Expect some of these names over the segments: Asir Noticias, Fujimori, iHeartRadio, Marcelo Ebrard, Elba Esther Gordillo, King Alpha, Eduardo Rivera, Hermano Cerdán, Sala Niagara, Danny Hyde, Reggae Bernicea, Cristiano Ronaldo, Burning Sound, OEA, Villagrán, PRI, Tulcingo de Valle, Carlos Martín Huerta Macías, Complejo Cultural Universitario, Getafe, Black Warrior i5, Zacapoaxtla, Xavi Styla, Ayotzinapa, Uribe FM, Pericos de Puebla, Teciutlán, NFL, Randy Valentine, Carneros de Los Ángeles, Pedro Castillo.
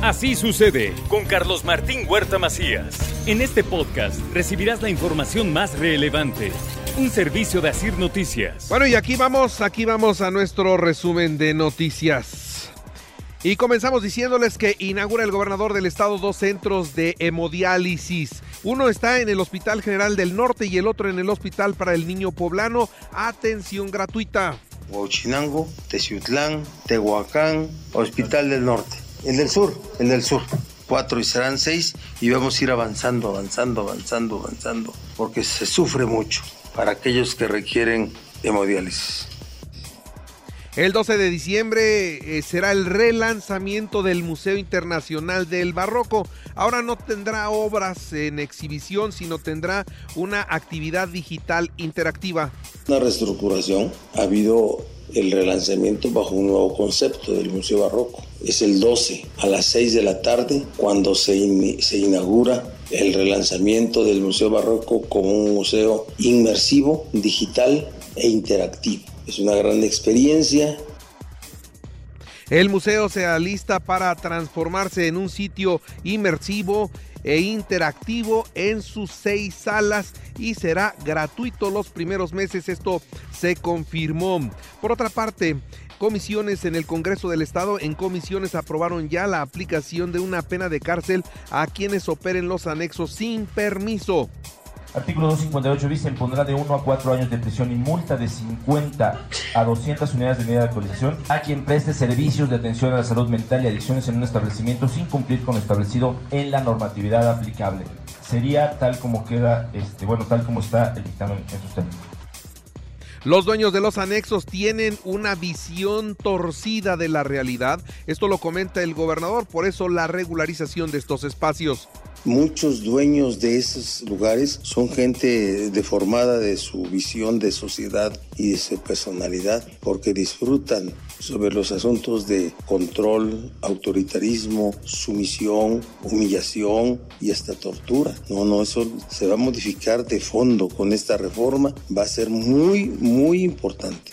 Así sucede con Carlos Martín Huerta Macías. En este podcast recibirás la información más relevante. Un servicio de Asir Noticias. Bueno, y aquí vamos a nuestro resumen de noticias. Y comenzamos diciéndoles que inaugura el gobernador del estado dos centros de hemodiálisis. Uno está en el Hospital General del Norte y el otro en el Hospital para el Niño Poblano. Atención gratuita. Huachinango, Teciutlán, Tehuacán, Hospital del Norte. El del sur. 4 y serán 6 y vamos a ir avanzando, porque se sufre mucho para aquellos que requieren hemodiálisis. El 12 de diciembre será el relanzamiento del Museo Internacional del Barroco. Ahora no tendrá obras en exhibición, sino tendrá una actividad digital interactiva. Una reestructuración. Ha habido el relanzamiento bajo un nuevo concepto del Museo Barroco. Es el 12 a las 6 de la tarde cuando se inaugura el relanzamiento del Museo Barroco como un museo inmersivo, digital e interactivo. Es una gran experiencia. El museo se alista para transformarse en un sitio inmersivo e interactivo en sus 6 salas y será gratuito los primeros meses. Esto se confirmó. Por otra parte, comisiones en el Congreso del Estado en comisiones aprobaron ya la aplicación de una pena de cárcel a quienes operen los anexos sin permiso. Artículo 258 bis, se impondrá de 1 a 4 años de prisión y multa de 50 a 200 unidades de medida de actualización a quien preste servicios de atención a la salud mental y adicciones en un establecimiento sin cumplir con lo establecido en la normatividad aplicable. Sería tal como queda, tal como está el dictamen en sus términos. Los dueños de los anexos tienen una visión torcida de la realidad. Esto lo comenta el gobernador, por eso la regularización de estos espacios. Muchos dueños de esos lugares son gente deformada de su visión de sociedad y de su personalidad, porque disfrutan sobre los asuntos de control, autoritarismo, sumisión, humillación y hasta tortura. No, eso se va a modificar de fondo con esta reforma. Va a ser muy, muy importante.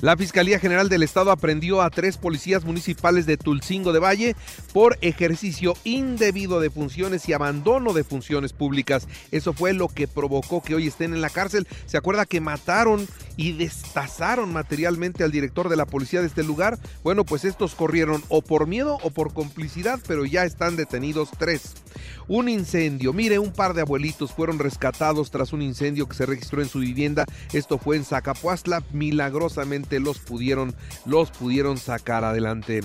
La Fiscalía General del Estado aprehendió a 3 policías municipales de Tulcingo de Valle por ejercicio indebido de funciones y abandono de funciones públicas. Eso fue lo que provocó que hoy estén en la cárcel. ¿Se acuerda que mataron y destazaron materialmente al director de la policía de este lugar? Bueno, pues estos corrieron o por miedo o por complicidad, pero ya están detenidos 3. Un incendio. Mire, un par de abuelitos fueron rescatados tras un incendio que se registró en su vivienda. Esto fue en Zacapoaxtla. Milagrosamente los pudieron sacar adelante.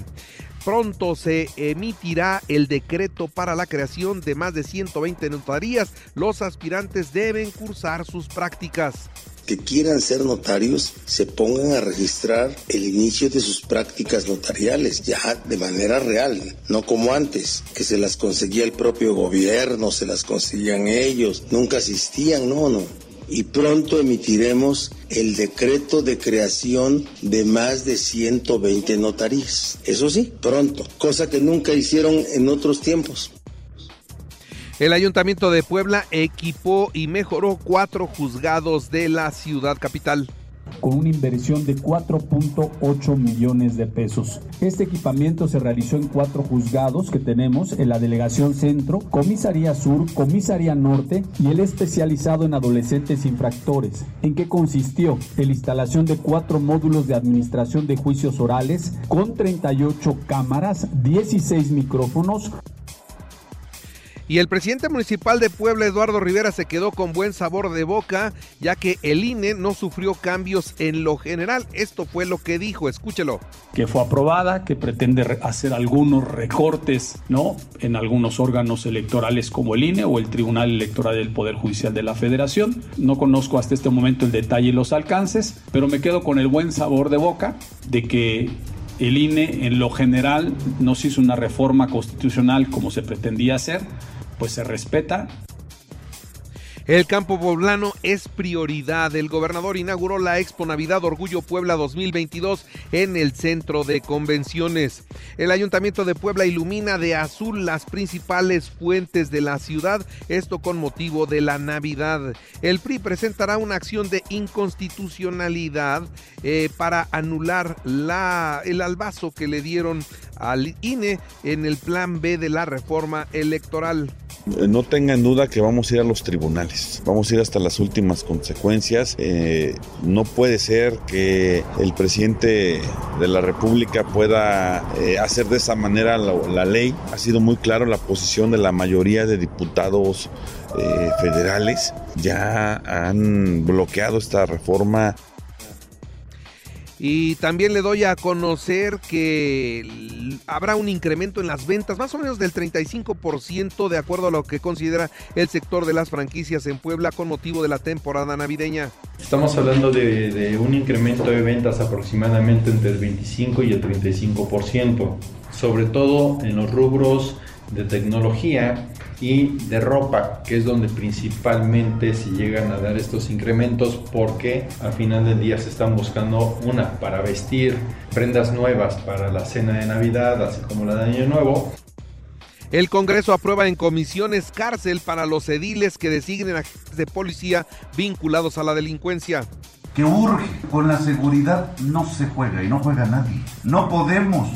Pronto se emitirá el decreto para la creación de más de 120 notarías. Los aspirantes deben cursar sus prácticas. Que quieran ser notarios, se pongan a registrar el inicio de sus prácticas notariales, ya de manera real, no como antes, que se las conseguía el propio gobierno, se las conseguían ellos, nunca asistían, no. Y pronto emitiremos el decreto de creación de más de 120 notarías, eso sí, pronto, cosa que nunca hicieron en otros tiempos. El Ayuntamiento de Puebla equipó y mejoró 4 juzgados de la ciudad capital. Con una inversión de 4.8 millones de pesos. Este equipamiento se realizó en 4 juzgados que tenemos en la Delegación Centro, Comisaría Sur, Comisaría Norte y el especializado en adolescentes infractores. ¿En qué consistió? En la instalación de 4 módulos de administración de juicios orales con 38 cámaras, 16 micrófonos. Y el presidente municipal de Puebla, Eduardo Rivera, se quedó con buen sabor de boca, ya que el INE no sufrió cambios en lo general. Esto fue lo que dijo, escúchelo. Que fue aprobada, que pretende hacer algunos recortes, ¿no?, en algunos órganos electorales como el INE o el Tribunal Electoral del Poder Judicial de la Federación. No conozco hasta este momento el detalle y los alcances, pero me quedo con el buen sabor de boca de que el INE en lo general no se hizo una reforma constitucional como se pretendía hacer, pues se respeta. El campo poblano es prioridad. El gobernador inauguró la Expo Navidad Orgullo Puebla 2022 en el Centro de Convenciones. El Ayuntamiento de Puebla ilumina de azul las principales fuentes de la ciudad, esto con motivo de la Navidad. El PRI presentará una acción de inconstitucionalidad para anular el albazo que le dieron al INE en el plan B de la reforma electoral. No tengan duda que vamos a ir a los tribunales, vamos a ir hasta las últimas consecuencias. No puede ser que el presidente de la República pueda hacer de esa manera la ley. Ha sido muy claro la posición de la mayoría de diputados federales, ya han bloqueado esta reforma. Y también le doy a conocer que habrá un incremento en las ventas, más o menos del 35%, de acuerdo a lo que considera el sector de las franquicias en Puebla con motivo de la temporada navideña. Estamos hablando de un incremento de ventas aproximadamente entre el 25 y el 35%, sobre todo en los rubros de tecnología y de ropa, que es donde principalmente se llegan a dar estos incrementos, porque al final del día se están buscando una para vestir, prendas nuevas para la cena de Navidad, así como la de Año Nuevo. El Congreso aprueba en comisiones cárcel para los ediles que designen agentes de policía vinculados a la delincuencia. Que urge, con la seguridad no se juega y no juega nadie. No podemos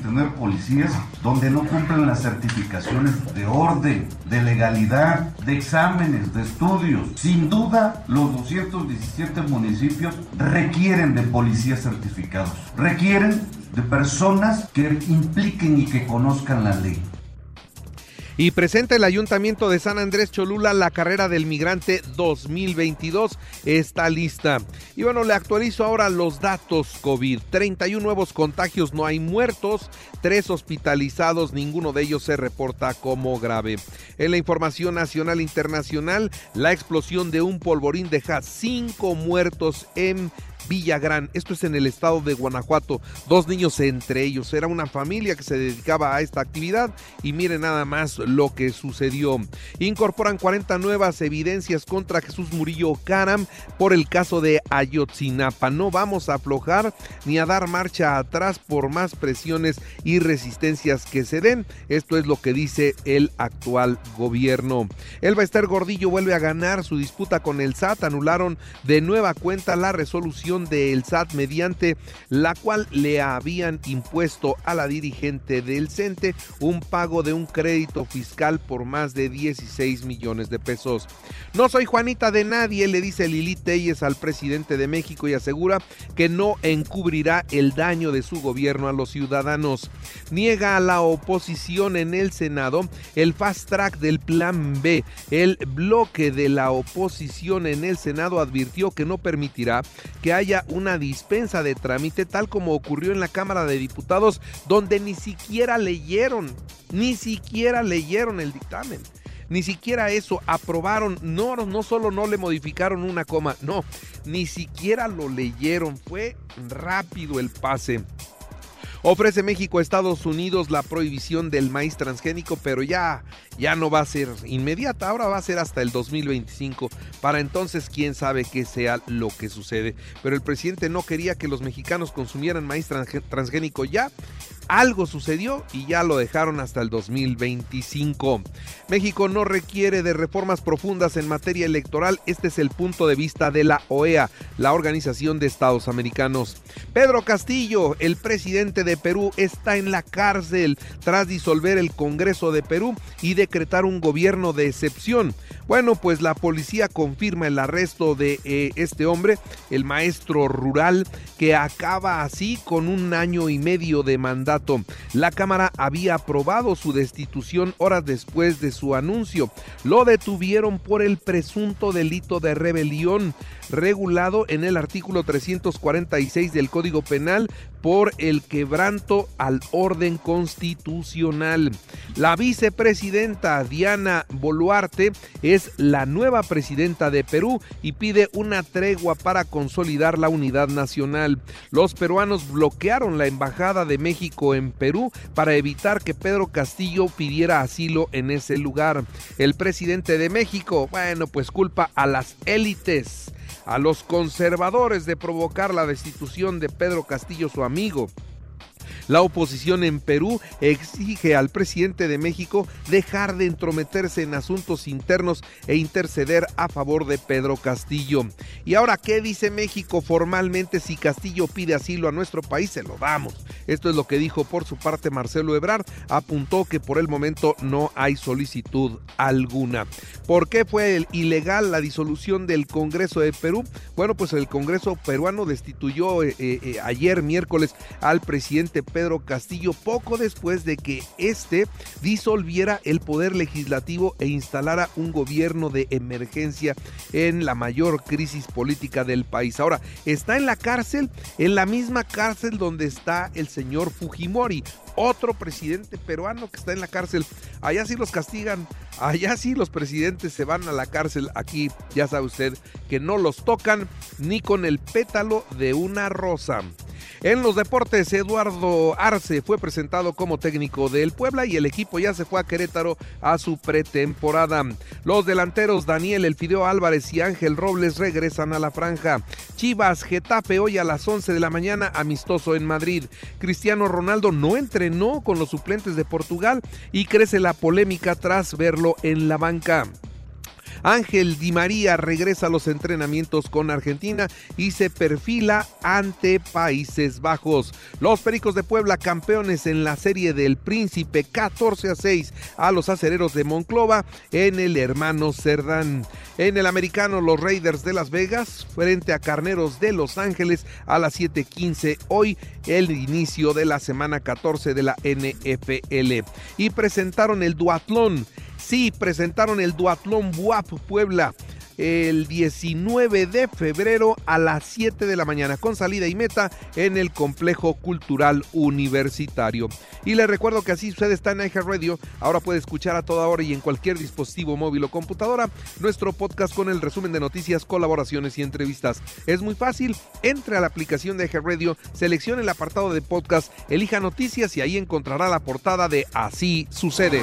tener policías donde no cumplen las certificaciones de orden, de legalidad, de exámenes, de estudios. Sin duda, los 217 municipios requieren de policías certificados, requieren de personas que impliquen y que conozcan la ley. Y presenta el Ayuntamiento de San Andrés Cholula la carrera del migrante 2022, está lista. Y bueno, le actualizo ahora los datos COVID. 31 nuevos contagios, no hay muertos, 3 hospitalizados, ninguno de ellos se reporta como grave. En la información nacional e internacional, la explosión de un polvorín deja 5 muertos en Villagrán, esto es en el estado de Guanajuato, 2 niños entre ellos, era una familia que se dedicaba a esta actividad y miren nada más lo que sucedió. Incorporan 40 nuevas evidencias contra Jesús Murillo Caram por el caso de Ayotzinapa. No vamos a aflojar ni a dar marcha atrás por más presiones y resistencias que se den, esto es lo que dice el actual gobierno. Elba Esther Gordillo vuelve a ganar su disputa con el SAT, anularon de nueva cuenta la resolución del SAT mediante la cual le habían impuesto a la dirigente del CENTE un pago de un crédito fiscal por más de 16 millones de pesos. No soy Juanita de nadie, le dice Lili Téllez al presidente de México y asegura que no encubrirá el daño de su gobierno a los ciudadanos. Niega a la oposición en el Senado el fast track del plan B. El bloque de la oposición en el Senado advirtió que no permitirá que haya una dispensa de trámite tal como ocurrió en la Cámara de Diputados, donde ni siquiera leyeron el dictamen. Ni siquiera eso, aprobaron, no solo no le modificaron una coma, no, ni siquiera lo leyeron, fue rápido el pase. Ofrece México a Estados Unidos la prohibición del maíz transgénico, pero ya no va a ser inmediata, ahora va a ser hasta el 2025. Para entonces, quién sabe qué sea lo que sucede. Pero el presidente no quería que los mexicanos consumieran maíz transgénico ya. Algo sucedió y ya lo dejaron hasta el 2025. México no requiere de reformas profundas en materia electoral. Este es el punto de vista de la OEA, la Organización de Estados Americanos. Pedro Castillo, el presidente de Perú, está en la cárcel tras disolver el Congreso de Perú y decretar un gobierno de excepción. Bueno, pues la policía confirma el arresto de este hombre, el maestro rural, que acaba así con 1 año y medio de mandato. La Cámara había aprobado su destitución horas después de su anuncio. Lo detuvieron por el presunto delito de rebelión regulado en el artículo 346 del Código Penal por el quebranto al orden constitucional. La vicepresidenta Diana Boluarte es la nueva presidenta de Perú y pide una tregua para consolidar la unidad nacional. Los peruanos bloquearon la embajada de México en Perú para evitar que Pedro Castillo pidiera asilo en ese lugar. El presidente de México, pues culpa a las élites, a los conservadores de provocar la destitución de Pedro Castillo, su amigo. La oposición en Perú exige al presidente de México dejar de entrometerse en asuntos internos e interceder a favor de Pedro Castillo. Y ahora, ¿qué dice México formalmente? Si Castillo pide asilo a nuestro país, se lo damos. Esto es lo que dijo por su parte Marcelo Ebrard. Apuntó que por el momento no hay solicitud alguna. ¿Por qué fue ilegal la disolución del Congreso de Perú? Bueno, pues el Congreso peruano destituyó ayer miércoles al presidente Pedro Castillo poco después de que este disolviera el poder legislativo e instalara un gobierno de emergencia en la mayor crisis política del país. Ahora, está en la cárcel, en la misma cárcel donde está el señor Fujimori, otro presidente peruano que está en la cárcel. Allá sí los castigan, allá sí los presidentes se van a la cárcel. Aquí ya sabe usted que no los tocan ni con el pétalo de una rosa. En los deportes, Eduardo Arce fue presentado como técnico del Puebla y el equipo ya se fue a Querétaro a su pretemporada. Los delanteros Daniel El Fideo Álvarez y Ángel Robles regresan a la franja. Chivas Getafe hoy a las 11 de la mañana, amistoso en Madrid. Cristiano Ronaldo no entrenó con los suplentes de Portugal y crece la polémica tras verlo en la banca. Ángel Di María regresa a los entrenamientos con Argentina y se perfila ante Países Bajos. Los Pericos de Puebla, campeones en la serie del Príncipe, 14-6 a los acereros de Monclova en el Hermano Cerdán. En el americano, los Raiders de Las Vegas frente a Carneros de Los Ángeles a las 7:15 hoy, el inicio de la semana 14 de la NFL. Y presentaron el Duatlón. Sí, presentaron el Duatlón Buap Puebla el 19 de febrero a las 7 de la mañana con salida y meta en el Complejo Cultural Universitario. Y les recuerdo que Así Sucede está en iHeartRadio. Ahora puede escuchar a toda hora y en cualquier dispositivo móvil o computadora nuestro podcast con el resumen de noticias, colaboraciones y entrevistas. Es muy fácil, entre a la aplicación de iHeartRadio, seleccione el apartado de podcast, elija noticias y ahí encontrará la portada de Así Sucede.